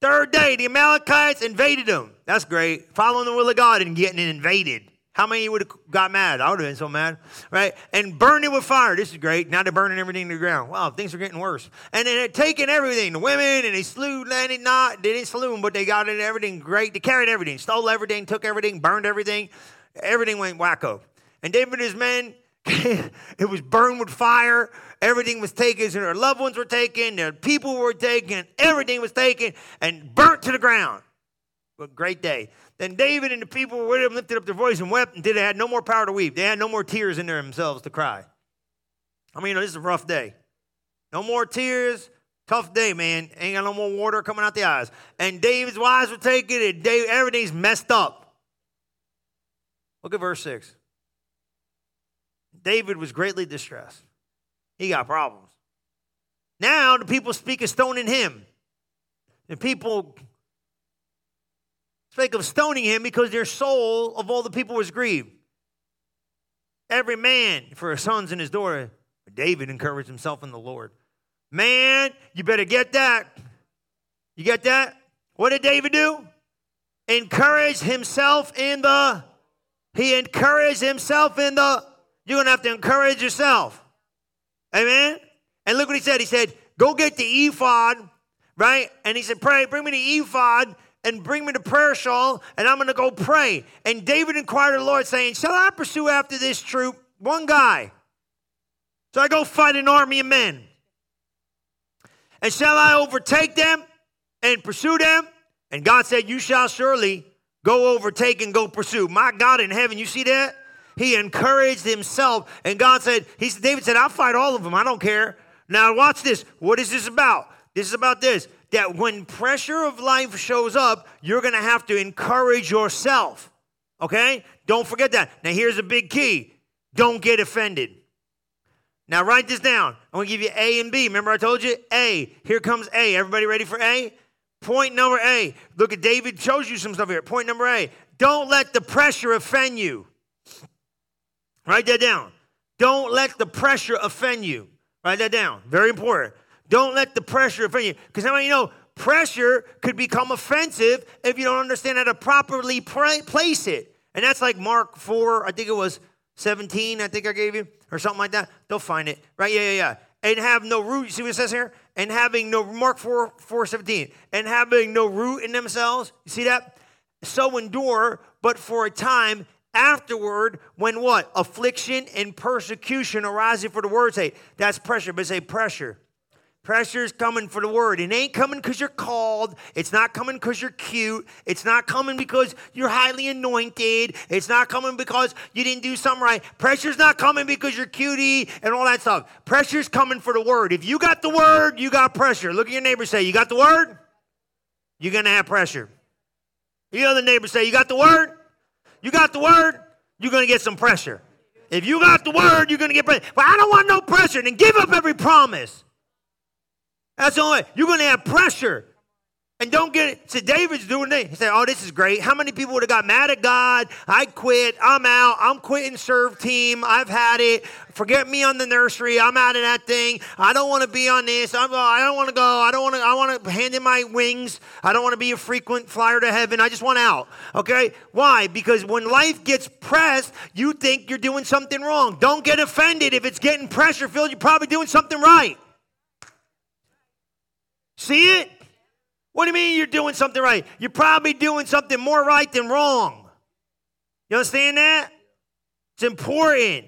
Third day, the Amalekites invaded them. That's great. Following the will of God and getting it invaded. How many of you would have got mad? I would have been so mad, right? And burned it with fire. This is great. Now they're burning everything to the ground. Wow, things are getting worse. And then they're taking everything. The women, and they slew, they did not, they didn't slew them, but they got in everything great. They carried everything, stole everything, took everything, burned everything. Everything went wacko. And David and his men, it was burned with fire. Everything was taken. Their loved ones were taken. Their people were taken. Everything was taken and burnt to the ground. What a great day. Then David and the people were with him, lifted up their voice and wept until they had no more power to weep. They had no more tears in their themselves to cry. I mean, you know, this is a rough day. No more tears. Tough day, man. Ain't got no more water coming out the eyes. And David's wives were taken, and David, everything's messed up. Look at verse six. David was greatly distressed. He got problems. Now the people speak of stoning him. The people spake of stoning him because their soul of all the people was grieved. Every man for his sons and his daughter. But David encouraged himself in the Lord. Man, you better get that. You get that? What did David do? Encourage himself in the. He encouraged himself in the. You're going to have to encourage yourself. Amen? And look what he said. He said, go get the ephod, right? And he said, pray, bring me the ephod. And bring me the prayer shawl, and I'm going to go pray. And David inquired of the Lord, saying, shall I pursue after this troop one guy? So I go fight an army of men. And shall I overtake them and pursue them? And God said, you shall surely go overtake and go pursue. My God in heaven, you see that? He encouraged himself. And God said, he, David said, I'll fight all of them. I don't care. Now watch this. What is this about? This is about this, that when pressure of life shows up, you're going to have to encourage yourself. Okay? Don't forget that. Now here's a big key. Don't get offended. Now write this down. I'm going to give you A and B. Remember I told you? A. Here comes A. Everybody ready for A? Point number A. Look at David shows you some stuff here. Point number A. Don't let the pressure offend you. Write that down. Don't let the pressure offend you. Write that down. Very important. Don't let the pressure offend you. Because how many of you know pressure could become offensive if you don't understand how to properly pr- place it? And that's like Mark four, I think it was seventeen, I think I gave you, or something like that. They'll find it. Right? Yeah, yeah, yeah. And have no root. You see what it says here? And having no, Mark four, four, seventeen. And having no root in themselves. You see that? So endure, but for a time afterward, when what? Affliction and persecution arising for the word's sake. That's pressure, but say pressure. Pressure's coming for the word. It ain't coming because you're called. It's not coming because you're cute. It's not coming because you're highly anointed. It's not coming because you didn't do something right. Pressure's not coming because you're cutie and all that stuff. Pressure's coming for the word. If you got the word, you got pressure. Look at your neighbor and say, you got the word? You're going to have pressure. The other neighbor say, you got the word? You got the word? You're going to get some pressure. If you got the word, you're going to get pressure. But I don't want no pressure. Then give up every promise. That's the only way. You're going to have pressure. And don't get it. So David's doing it. He said, oh, this is great. How many people would have got mad at God? I quit. I'm out. I'm quitting serve team. I've had it. Forget me on the nursery. I'm out of that thing. I don't want to be on this. I'm, I don't want to go. I don't want to. I want to hand in my wings. I don't want to be a frequent flyer to heaven. I just want out. Okay? Why? Because when life gets pressed, you think you're doing something wrong. Don't get offended. If it's getting pressure filled, you're probably doing something right. See it? What do you mean you're doing something right? You're probably doing something more right than wrong. You understand that? It's important.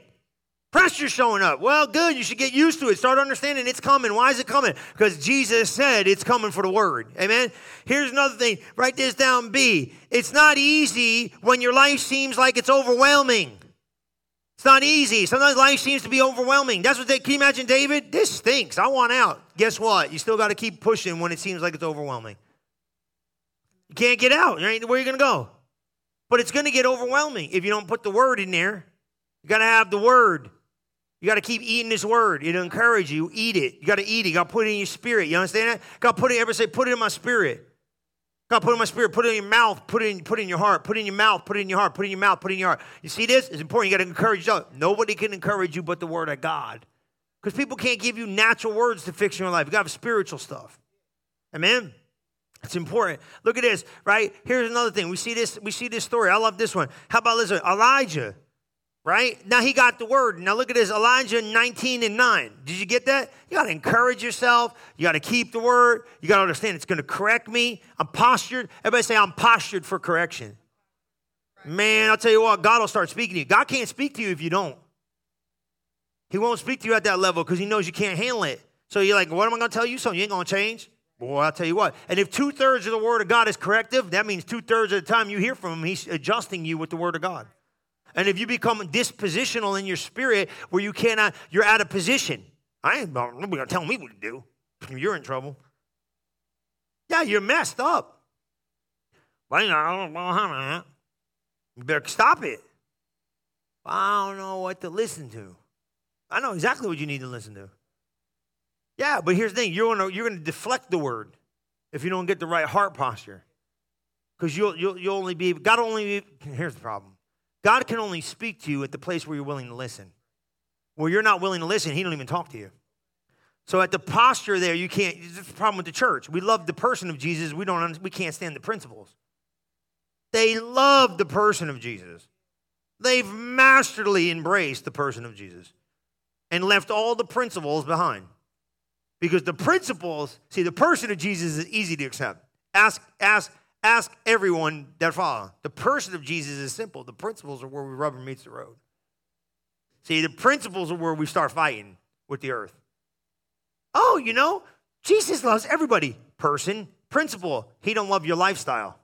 Pressure's showing up. Well, good. You should get used to it. Start understanding it's coming. Why is it coming? Because Jesus said it's coming for the word. Amen? Here's another thing. Write this down, B. It's not easy when your life seems like it's overwhelming. It's not easy. Sometimes life seems to be overwhelming. That's what they, can you imagine, David? This stinks. I want out. Guess what? You still got to keep pushing when it seems like it's overwhelming. You can't get out. There ain't where you're going to go. But it's going to get overwhelming if you don't put the word in there. You got to have the word. You got to keep eating this word. It'll encourage you. Eat it. You got to eat it. You got to put it in your spirit. You understand that? God put it, ever say, put it in my spirit. God, put it in my spirit, put it in your mouth, put it in, put it in your heart, put it in your mouth, put it in your heart, put it in your mouth, put it in your heart. You see this? It's important. You got to encourage yourself. Nobody can encourage you but the word of God. Because people can't give you natural words to fix your life. You got to have spiritual stuff. Amen? It's important. Look at this, right? Here's another thing. We see this, we see this story. I love this one. How about listen? Elijah, right? Now he got the word. Now look at this. Elijah nineteen and nine. Did you get that? You got to encourage yourself. You got to keep the word. You got to understand it's going to correct me. I'm postured. Everybody say, I'm postured for correction. Man, I'll tell you what, God will start speaking to you. God can't speak to you if you don't. He won't speak to you at that level because he knows you can't handle it. So you're like, what am I going to tell you? Something you ain't going to change? Boy, I'll tell you what. And if two-thirds of the word of God is corrective, that means two-thirds of the time you hear from him, he's adjusting you with the word of God. And if you become dispositional in your spirit where you cannot, you're out of position. I ain't nobody going to tell me what to do. You're in trouble. Yeah, you're messed up. You better stop it. I don't know what to listen to. I know exactly what you need to listen to. Yeah, but here's the thing. You're going to you're going to deflect the word if you don't get the right heart posture. Because you'll, you'll, you'll only be, God only be, here's the problem. God can only speak to you at the place where you're willing to listen. Where you're not willing to listen, he don't even talk to you. So at the posture there, you can't. This is the problem with the church. We love the person of Jesus. We don't. We can't stand the principles. They love the person of Jesus. They've masterly embraced the person of Jesus and left all the principles behind. Because the principles, see, the person of Jesus is easy to accept. Ask, ask. Ask everyone that follows. The person of Jesus is simple. The principles are where we rubber meets the road. See, the principles are where we start fighting with the earth. Oh, you know, Jesus loves everybody. Person, principle. He don't love your lifestyle.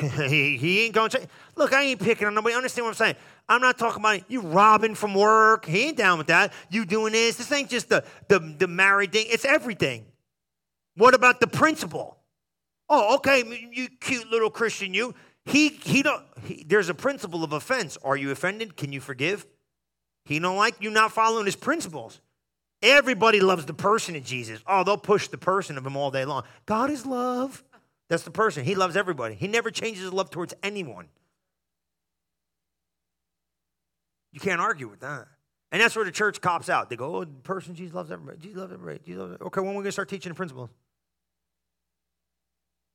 he, he ain't going to. Look, I ain't picking on nobody. Understand what I'm saying? I'm not talking about you robbing from work. He ain't down with that. You doing this. This ain't just the, the, the married thing. It's everything. What about the principle? Oh, okay, you cute little Christian, you. He he don't. He, there's a principle of offense. Are you offended? Can you forgive? He don't like you not following his principles. Everybody loves the person of Jesus. Oh, they'll push the person of him all day long. God is love. That's the person. He loves everybody. He never changes his love towards anyone. You can't argue with that. And that's where the church cops out. They go, oh, the person, Jesus loves everybody. Jesus loves everybody. Jesus loves everybody. Okay, when are we going to start teaching the principles?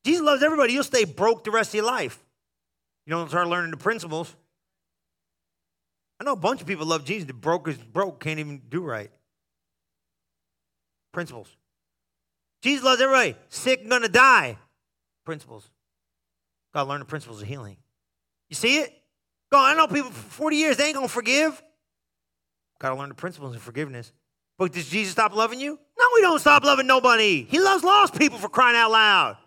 Jesus loves everybody. You'll stay broke the rest of your life. You don't start learning the principles. I know a bunch of people love Jesus. The broke is broke, can't even do right. Principles. Jesus loves everybody. Sick, gonna die. Principles. Gotta learn the principles of healing. You see it? Go. I know people for forty years, they ain't gonna forgive. Gotta learn the principles of forgiveness. But does Jesus stop loving you? No, he don't stop loving nobody. He loves lost people, for crying out loud.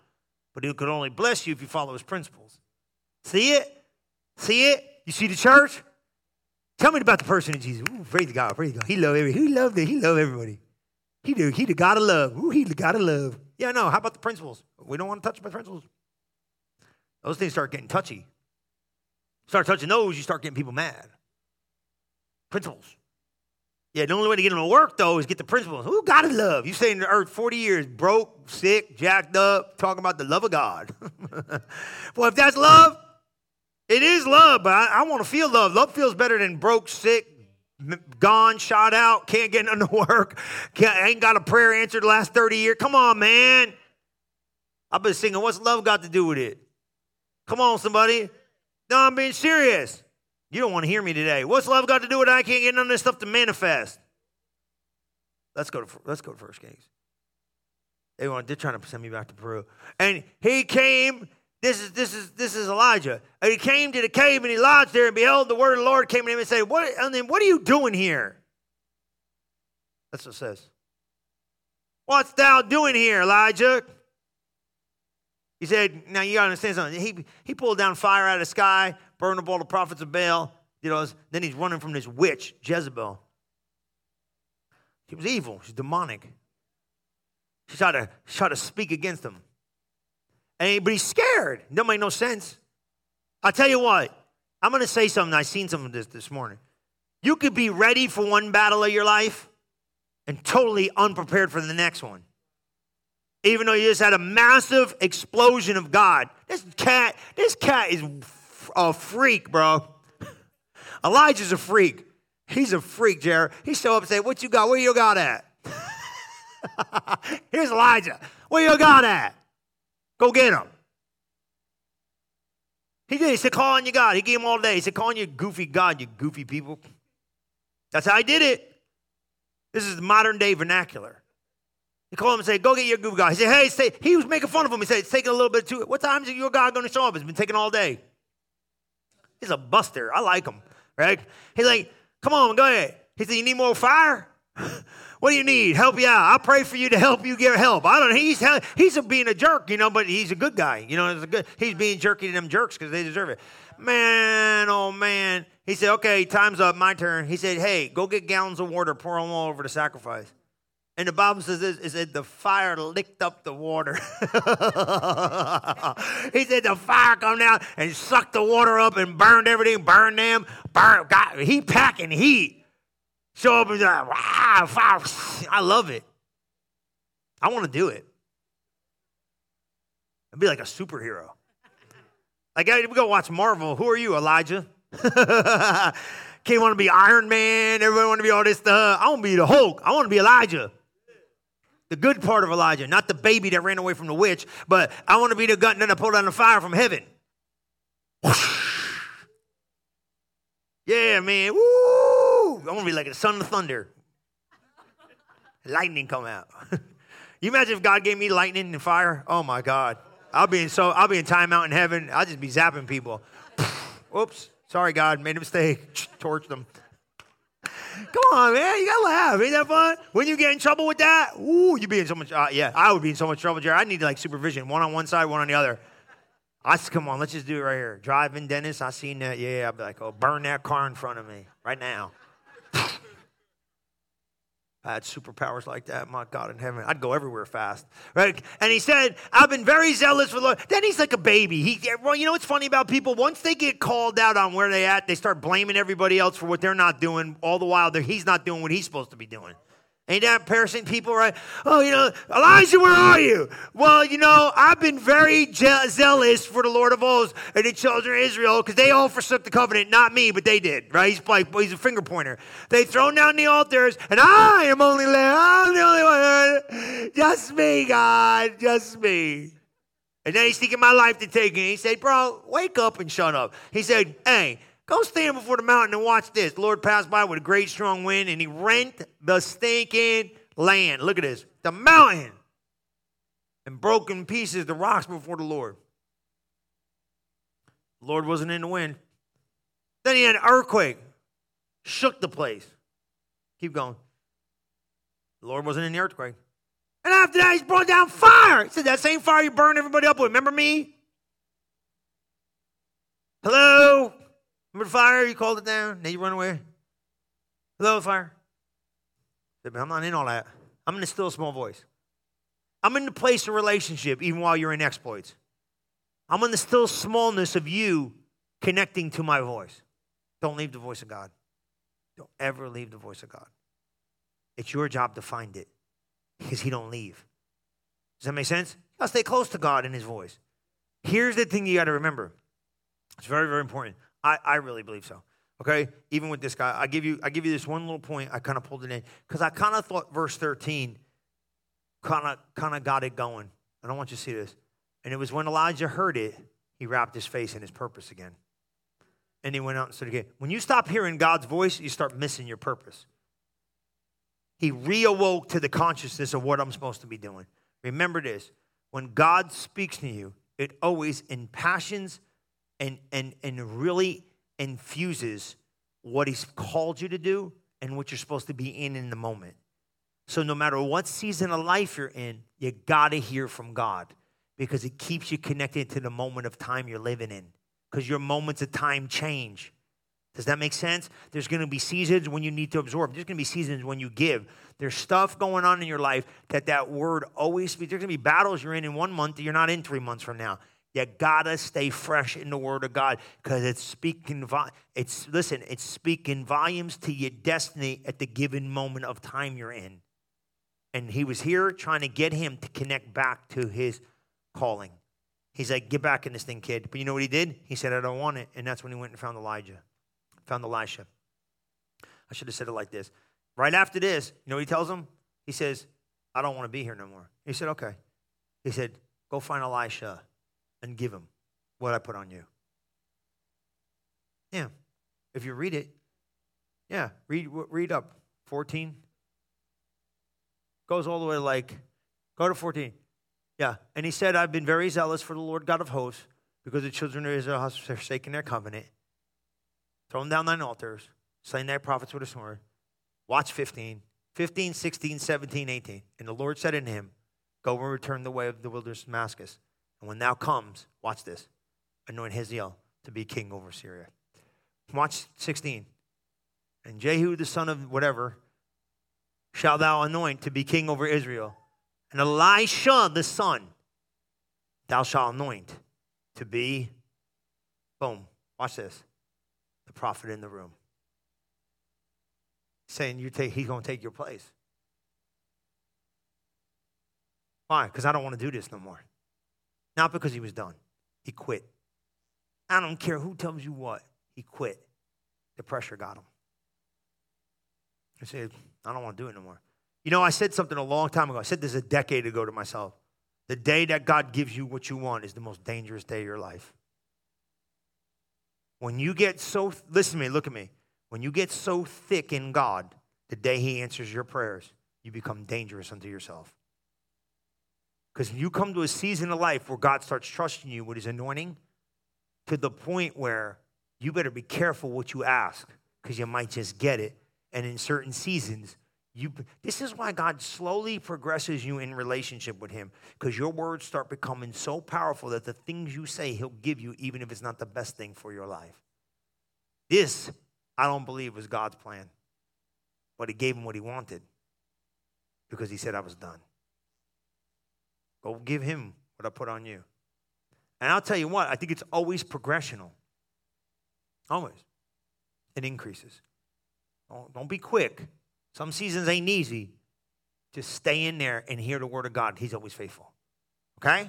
But he could only bless you if you follow his principles. See it? See it? You see the church? Tell me about the person of Jesus. Ooh, praise God, praise God. He loved everybody. He loved it. He loved everybody. He do. He the God of love. Ooh, he the God of love. Yeah, no. How about the principles? We don't want to touch the principles. Those things start getting touchy. Start touching those, you start getting people mad. Principles. Yeah, the only way to get them to work, though, is get the principles. Who God of love? You stay in the earth forty years, broke, sick, jacked up, talking about the love of God. Well, if that's love, it is love, but I, I want to feel love. Love feels better than broke, sick, gone, shot out, can't get none to work, can't, ain't got a prayer answered the last thirty years. Come on, man. I've been singing, what's love got to do with it? Come on, somebody. No, I'm being serious. You don't want to hear me today. What's love got to do with it? I can't get none of this stuff to manifest. Let's go to let's go to First Kings. They want they're trying to send me back to Peru. And he came. This is this is this is Elijah. And he came to the cave and he lodged there. And beheld, the word of the Lord came to him and said, "What? And then what are you doing here?" That's what it says. What's thou doing here, Elijah? He said, now you gotta understand something. He he pulled down fire out of the sky, burned up all the prophets of Baal. You know, then he's running from this witch, Jezebel. She was evil. She's demonic. She tried to try to speak against him. And he, but he's scared. It don't make no sense. I'll tell you what. I'm gonna say something. I seen some of this this morning. You could be ready for one battle of your life and totally unprepared for the next one. Even though you just had a massive explosion of God. This cat, this cat is a freak, bro. Elijah's a freak. He's a freak, Jared. He show up and say, what you got? Where you got at? Here's Elijah. Where you got at? Go get him. He did. He said, call on your God. He gave him all day. He said, call on your goofy God, you goofy people. That's how he did it. This is modern day vernacular. He called him and said, go get your goofy guy. He said, hey, stay. He was making fun of him. He said, it's taking a little bit too. What time is your guy going to show up? It's been taking all day. He's a buster. I like him, right? He's like, come on, go ahead. He said, you need more fire? What do you need? Help you out. I'll pray for you to help you get help. I don't know. He's, he's being a jerk, you know, but he's a good guy. You know, he's, a good, he's being jerky to them jerks because they deserve it. Man, oh, man. He said, okay, time's up. My turn. He said, hey, go get gallons of water. Pour them all over the sacrifice. And the Bible says this, it said the fire licked up the water. He said the fire come down and sucked the water up and burned everything, burned them, burned, God, he packing heat. Show up and be like, wow, fire. I love it. I want to do it. I'd be like a superhero. Like, we go watch Marvel. Who are you, Elijah? Can't want to be Iron Man. Everybody want to be all this stuff. I want to be the Hulk. I want to be Elijah. The good part of Elijah, not the baby that ran away from the witch, but I want to be the gun that pulled down the fire from heaven. Yeah, man. Woo! I want to be like the son of thunder. Lightning come out. You imagine if God gave me lightning and fire? Oh my God. I'll be in so I'll be in timeout in heaven. I'll just be zapping people. Oops. Sorry, God, made a mistake. Torch them. Come on, man. You got to laugh. Ain't that fun? When you get in trouble with that, ooh, you'd be in so much, uh, yeah, I would be in so much trouble, Jerry. I need, like, supervision, one on one side, one on the other. I said, come on, let's just do it right here. Driving, Dennis, I seen that. Yeah, I'd be like, oh, burn that car in front of me right now. I had superpowers like that, my God in heaven. I'd go everywhere fast, right? And he said, I've been very zealous for the Lord. Then he's like a baby. He, well, you know what's funny about people? Once they get called out on where they're at, they start blaming everybody else for what they're not doing, all the while he's not doing what he's supposed to be doing. Ain't that embarrassing, people, right? Oh, you know, Elijah, where are you? Well, you know, I've been very je- zealous for the Lord of hosts and the children of Israel because they all forsook the covenant. Not me, but they did, right? He's like, he's a finger pointer. They thrown down the altars, and I am only left. I'm the only one. Just me, God. Just me. And then he's thinking my life to take it. He said, bro, wake up and shut up. He said, hey, go stand before the mountain and watch this. The Lord passed by with a great strong wind, and he rent the stinking land. Look at this. The mountain. And broke in pieces the rocks before the Lord. The Lord wasn't in the wind. Then he had an earthquake. Shook the place. Keep going. The Lord wasn't in the earthquake. And after that, he's brought down fire. He said, that same fire you burned everybody up with. Remember me? Hello? Remember the fire? You called it down. Now you run away. Hello, fire. I'm not in all that. I'm in a still small voice. I'm in the place of relationship even while you're in exploits. I'm in the still smallness of you connecting to my voice. Don't leave the voice of God. Don't ever leave the voice of God. It's your job to find it because he don't leave. Does that make sense? You got to stay close to God in his voice. Here's the thing you got to remember. It's very, very important. I, I really believe so, okay? Even with this guy, I give you I give you this one little point. I kind of pulled it in because I kind of thought verse thirteen kind of kind of got it going. And I want you to see this. And it was when Elijah heard it, he wrapped his face in his purpose again. And he went out and stood again. When you stop hearing God's voice, you start missing your purpose. He reawoke to the consciousness of what I'm supposed to be doing. Remember this. When God speaks to you, it always impassions And, and and really infuses what he's called you to do and what you're supposed to be in in the moment. So no matter what season of life you're in, you got to hear from God because it keeps you connected to the moment of time you're living in because your moments of time change. Does that make sense? There's going to be seasons when you need to absorb. There's going to be seasons when you give. There's stuff going on in your life that that word always speaks. There's going to be battles you're in in one month that you're not in three months from now. You gotta stay fresh in the Word of God because it's speaking. It's listen. It's speaking volumes to your destiny at the given moment of time you're in. And he was here trying to get him to connect back to his calling. He's like, "Get back in this thing, kid." But you know what he did? He said, "I don't want it." And that's when he went and found Elijah, found Elisha. I should have said it like this. Right after this, you know what he tells him? He says, "I don't want to be here no more." He said, "Okay." He said, "Go find Elisha and give him what I put on you." Yeah. If you read it, yeah, read read up. fourteen. Goes all the way like, go to fourteen. Yeah. And he said, I've been very zealous for the Lord God of hosts because the children of Israel have forsaken their covenant, thrown down thine altars, slain thy prophets with a sword. Watch fifteen, fifteen, sixteen, seventeen, eighteen. And the Lord said unto him, go and return the way of the wilderness of Damascus. And when thou comes, watch this, anoint Haziel to be king over Syria. Watch sixteen. And Jehu, the son of whatever, shall thou anoint to be king over Israel. And Elisha, the son, thou shalt anoint to be, boom, watch this, the prophet in the room. Saying you take, he's going to take your place. Why? Because I don't want to do this no more. Not because he was done. He quit. I don't care who tells you what. He quit. The pressure got him. I said, I don't want to do it no more. You know, I said something a long time ago. I said this a decade ago to myself. The day that God gives you what you want is the most dangerous day of your life. When you get so, listen to me, look at me. When you get so thick in God, the day he answers your prayers, you become dangerous unto yourself. Because you come to a season of life where God starts trusting you with his anointing to the point where you better be careful what you ask because you might just get it and in certain seasons. You, this is why God slowly progresses you in relationship with him, because your words start becoming so powerful that the things you say he'll give you, even if it's not the best thing for your life. This, I don't believe, was God's plan, but he gave him what he wanted because he said, I was done. Go give him what I put on you. And I'll tell you what, I think it's always progressional. Always. It increases. Don't, don't be quick. Some seasons ain't easy. Just stay in there and hear the word of God. He's always faithful. Okay?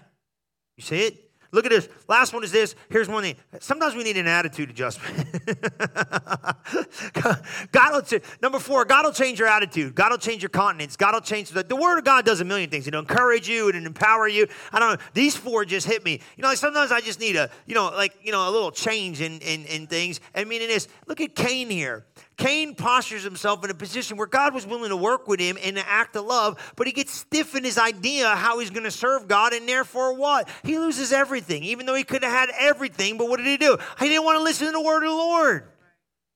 You see it? Look at this. Last one is this. Here's one thing. Sometimes we need an attitude adjustment. God will ch- Number four, God will change your attitude. God will change your countenance. God will change. The, the word of God does a million things. It'll encourage you. It'll empower you. I don't know. These four just hit me. You know, like sometimes I just need a, you know, like, you know, a little change in, in, in things. I mean, it is. Look at Cain here. Cain postures himself in a position where God was willing to work with him in an act of love, but he gets stiff in his idea how he's going to serve God, and therefore what? He loses everything, even though he could have had everything, but what did he do? He didn't want to listen to the word of the Lord.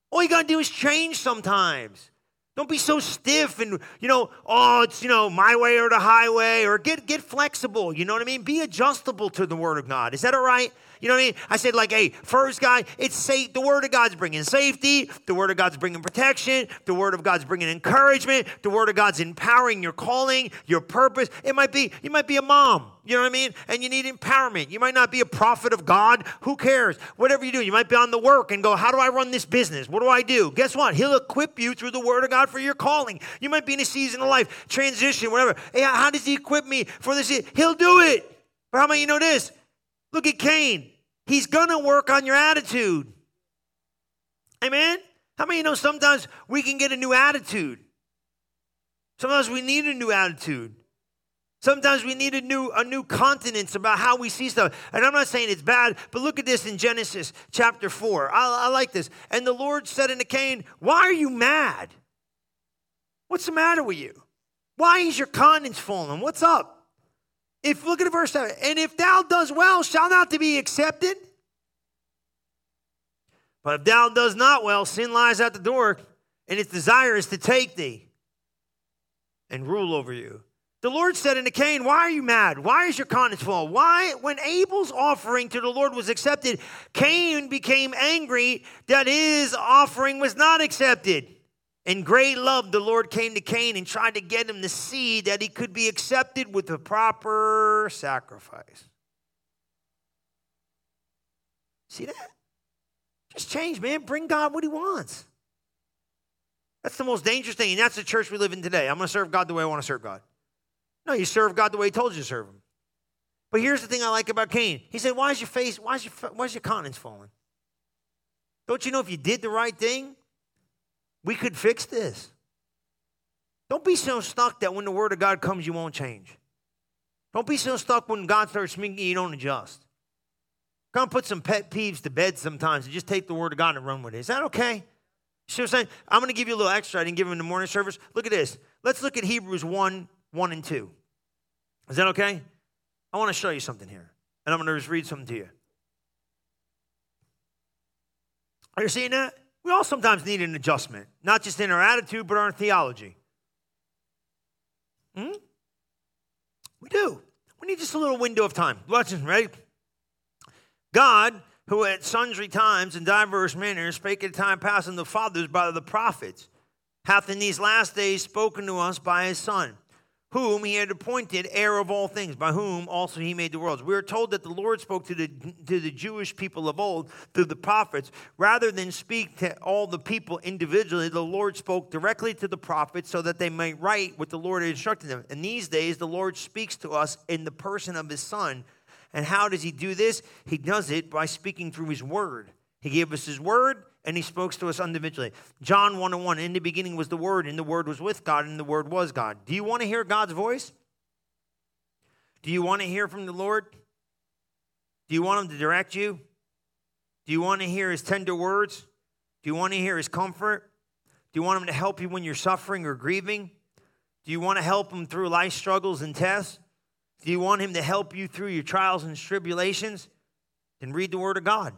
All you got to do is change sometimes. Don't be so stiff and, you know, oh, it's, you know, my way or the highway, or get, get flexible, you know what I mean? Be adjustable to the word of God. Is that all right? You know what I mean? I said, like, hey, first guy, it's safe. The word of God's bringing safety. The word of God's bringing protection. The word of God's bringing encouragement. The word of God's empowering your calling, your purpose. It might be, you might be a mom. You know what I mean? And you need empowerment. You might not be a prophet of God. Who cares? Whatever you do, you might be on the work and go, how do I run this business? What do I do? Guess what? He'll equip you through the word of God for your calling. You might be in a season of life, transition, whatever. Hey, how does he equip me for this? He'll do it. But how about you know this? Look at Cain. He's going to work on your attitude. Amen? How many of you know sometimes we can get a new attitude? Sometimes we need a new attitude. Sometimes we need a new a new countenance about how we see stuff. And I'm not saying it's bad, but look at this in Genesis chapter four. I, I like this. And the Lord said unto Cain, why are you mad? What's the matter with you? Why is your countenance fallen? What's up? If look at verse seven, and if thou dost well, shalt thou be accepted? But if thou dost not well, sin lies at the door, and its desire is to take thee and rule over you. The Lord said unto Cain, why are you mad? Why is your countenance full? Why, when Abel's offering to the Lord was accepted, Cain became angry that his offering was not accepted. In great love, the Lord came to Cain and tried to get him to see that he could be accepted with the proper sacrifice. See that? Just change, man. Bring God what he wants. That's the most dangerous thing, and that's the church we live in today. I'm going to serve God the way I want to serve God. No, you serve God the way he told you to serve him. But here's the thing I like about Cain. He said, why is your face, why is your, why is your countenance falling? Don't you know if you did the right thing, we could fix this. Don't be so stuck that when the word of God comes, you won't change. Don't be so stuck when God starts speaking, you don't adjust. Come put some pet peeves to bed sometimes and just take the word of God and run with it. Is that okay? See what I'm saying? I'm going to give you a little extra. I didn't give him in the morning service. Look at this. Let's look at Hebrews one, one and two. Is that okay? I want to show you something here. And I'm going to just read something to you. Are you seeing that? We all sometimes need an adjustment, not just in our attitude, but our theology. Hmm? We do. We need just a little window of time. Watch this, right? God, who at sundry times and diverse manners spake at time past unto the fathers by the prophets, hath in these last days spoken to us by his Son, whom he had appointed heir of all things, by whom also he made the worlds. We are told that the Lord spoke to the to the Jewish people of old through the prophets. Rather than speak to all the people individually, the Lord spoke directly to the prophets so that they might write what the Lord had instructed them. In these days, the Lord speaks to us in the person of his Son. And how does he do this? He does it by speaking through his word. He gave us his word, and he spoke to us individually. John one and one, in the beginning was the Word, and the Word was with God, and the Word was God. Do you want to hear God's voice? Do you want to hear from the Lord? Do you want him to direct you? Do you want to hear his tender words? Do you want to hear his comfort? Do you want him to help you when you're suffering or grieving? Do you want to help him through life struggles and tests? Do you want him to help you through your trials and tribulations? Then read the Word of God.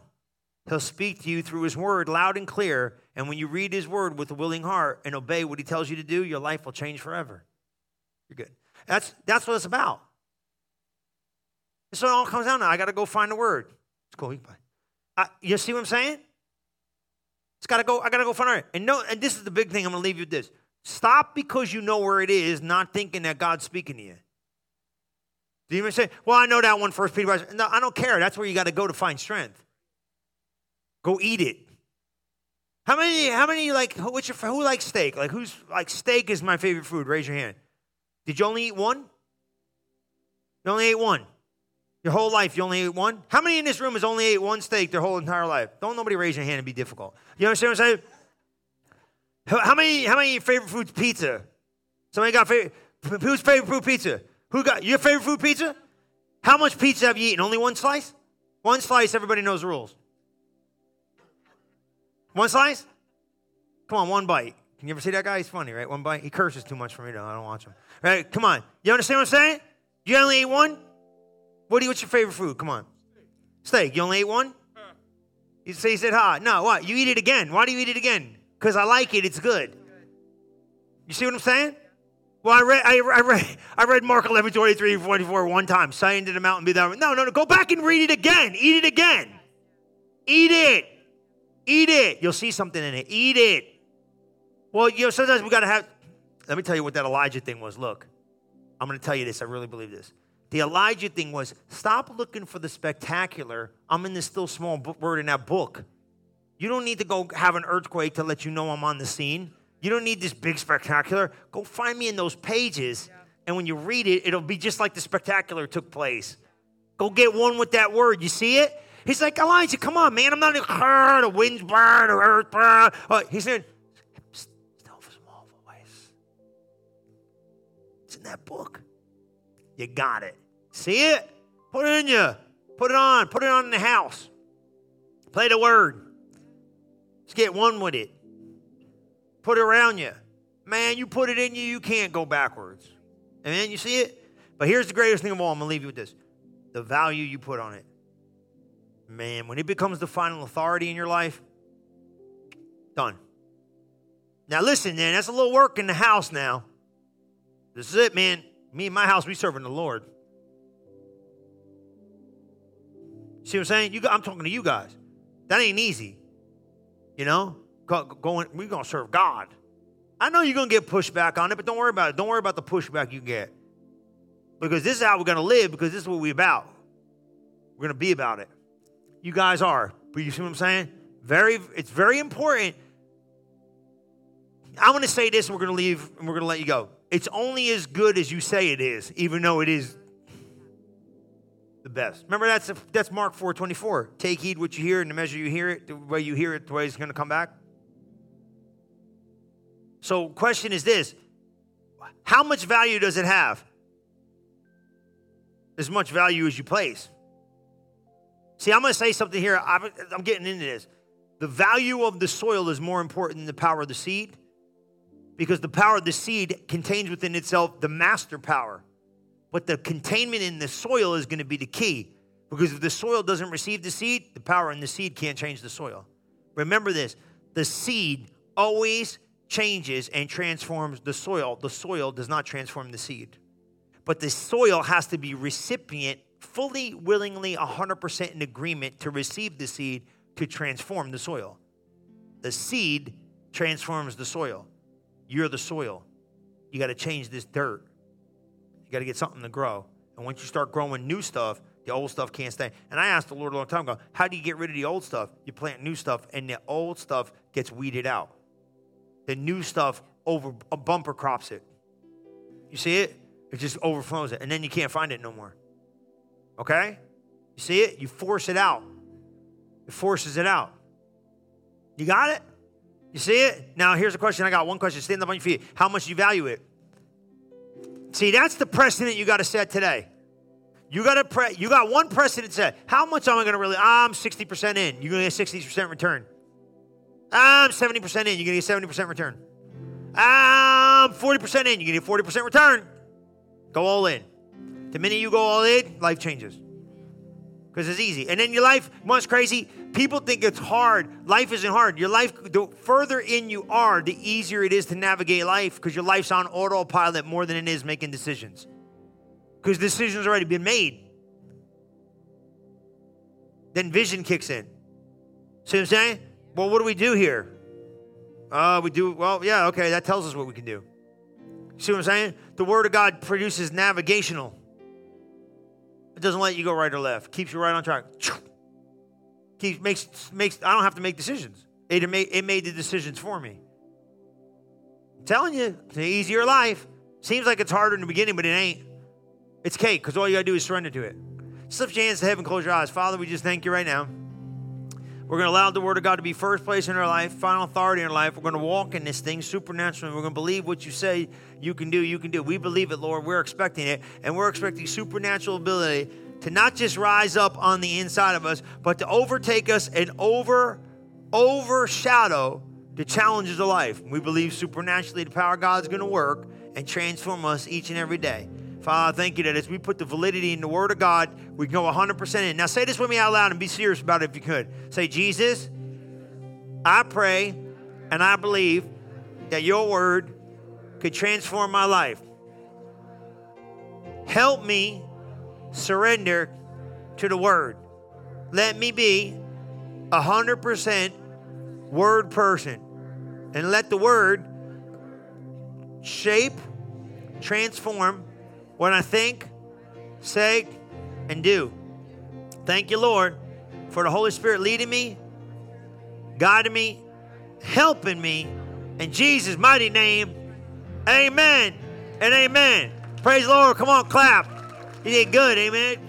He'll speak to you through his word loud and clear. And when you read his word with a willing heart and obey what he tells you to do, your life will change forever. You're good. That's that's what it's about. So it all comes down to, I got to go find the word. It's cool. You can buy. I, you see what I'm saying? It's got to go. I got to go find the word. And no, and this is the big thing. I'm going to leave you with this. Stop because you know where it is, not thinking that God's speaking to you. Do you even say, well, I know that one, First Peter. No, I don't care. That's where you got to go to find strength. Go eat it. How many, How many like, what's your, who likes steak? Like, who's, like, steak is my favorite food. Raise your hand. Did you only eat one? You only ate one. Your whole life, you only ate one? How many in this room has only ate one steak their whole entire life? Don't nobody raise your hand and be difficult. You understand what I'm saying? How many How many of your favorite food's pizza? Somebody got favorite, who's favorite food pizza? Who got, your favorite food pizza? How much pizza have you eaten? Only one slice? One slice, everybody knows the rules. One slice? Come on, one bite. Can you ever see that guy? He's funny, right? One bite. He curses too much for me, though. I don't watch him. Right? Come on. You understand what I'm saying? You only ate one? What do you, what's your favorite food? Come on. Steak. Steak. You only ate one? You say, you said, ha. No, what? You eat it again. Why do you eat it again? Because I like it. It's good. You see what I'm saying? Well, I read I, I read, I read Mark eleven, twenty-three, forty-four one time. Saying to the mountain, be thou. No, no, no. Go back and read it again. Eat it again. Eat it. Eat it. You'll see something in it. Eat it. Well, you know, sometimes we got to have, let me tell you what that Elijah thing was. Look, I'm going to tell you this. I really believe this. The Elijah thing was, stop looking for the spectacular. I'm in this still small word in that book. You don't need to go have an earthquake to let you know I'm on the scene. You don't need this big spectacular. Go find me in those pages. Yeah. And when you read it, it'll be just like the spectacular took place. Go get one with that word. You see it? He's like, Elijah, come on, man. I'm not a, the wind's burn or earth burn. Uh, he said, still for small voice. It's in that book. You got it. See it? Put it in you. Put it on. Put it on in the house. Play the word. Let's get one with it. Put it around you. Man, you put it in you, you can't go backwards. Amen? You see it? But here's the greatest thing of all. I'm going to leave you with this. The value you put on it. Man, when it becomes the final authority in your life, done. Now listen, man, that's a little work in the house now. This is it, man. Me and my house, we serving the Lord. See what I'm saying? You, I'm talking to you guys. That ain't easy. You know? Go, go, we're going to serve God. I know you're going to get pushback on it, but don't worry about it. Don't worry about the pushback you get. Because this is how we're going to live, because this is what we're about. We're going to be about it. You guys are, but you see what I'm saying? Very, it's very important. I want to say this, and we're going to leave, and we're going to let you go. It's only as good as you say it is, even though it is the best. Remember, that's a, that's Mark four twenty-four. Take heed what you hear, and the measure you hear it, the way you hear it, the way it's going to come back. So, question is this: how much value does it have? As much value as you place. See, I'm going to say something here. I'm, I'm getting into this. The value of the soil is more important than the power of the seed, because the power of the seed contains within itself the master power. But the containment in the soil is going to be the key, because if the soil doesn't receive the seed, the power in the seed can't change the soil. Remember this. The seed always changes and transforms the soil. The soil does not transform the seed. But the soil has to be recipient, fully, willingly, one hundred percent in agreement to receive the seed to transform the soil. The seed transforms the soil. You're the soil. You got to change this dirt. You got to get something to grow. And once you start growing new stuff, the old stuff can't stay. And I asked the Lord a long time ago, how do you get rid of the old stuff? You plant new stuff, and the old stuff gets weeded out. The new stuff over a bumper crops it. You see it? It just overflows it. And then you can't find it no more. Okay? You see it? You force it out. It forces it out. You got it? You see it? Now, here's a question. I got one question. Stand up on your feet. How much do you value it? See, that's the precedent you got to set today. You got to pre- You got one precedent set. How much am I going to really? I'm sixty percent in. You're going to get sixty percent return. I'm seventy percent in. You're going to get seventy percent return. I'm forty percent in. You're going to get forty percent return. Go all in. The minute you go all in, life changes. because it's easy. And then your life, you know what's crazy? People think it's hard. Life isn't hard. Your life, the further in you are, the easier it is to navigate life because your life's on autopilot more than it is making decisions because decisions already been made. Then vision kicks in. See what I'm saying? Well, what do we do here? Uh, we do, well, yeah, okay, that tells us what we can do. See what I'm saying? The Word of God produces navigational. It doesn't let you go right or left. Keeps you right on track. Keeps makes makes. I don't have to make decisions. It made it made the decisions for me. I'm telling you, it's an easier life. Seems like it's harder in the beginning, but it ain't. It's cake because all you gotta do is surrender to it. Slip your hands to heaven, close your eyes. Father, we just thank you right now. We're going to allow the Word of God to be first place in our life, final authority in our life. We're going to walk in this thing supernaturally. We're going to believe what you say you can do, you can do. We believe it, Lord. We're expecting it, and we're expecting supernatural ability to not just rise up on the inside of us, but to overtake us and over, overshadow the challenges of life. We believe supernaturally the power of God is going to work and transform us each and every day. Father, thank you that as we put the validity in the Word of God, we can go one hundred percent in. Now say this with me out loud and be serious about it if you could. Say, Jesus, I pray and I believe that your Word could transform my life. Help me surrender to the Word. Let me be one hundred percent Word person. And let the Word shape, transform what I think, say, and do. Thank you, Lord, for the Holy Spirit leading me, guiding me, helping me. In Jesus' mighty name, amen and amen. Praise the Lord. Come on, clap. You did good, amen.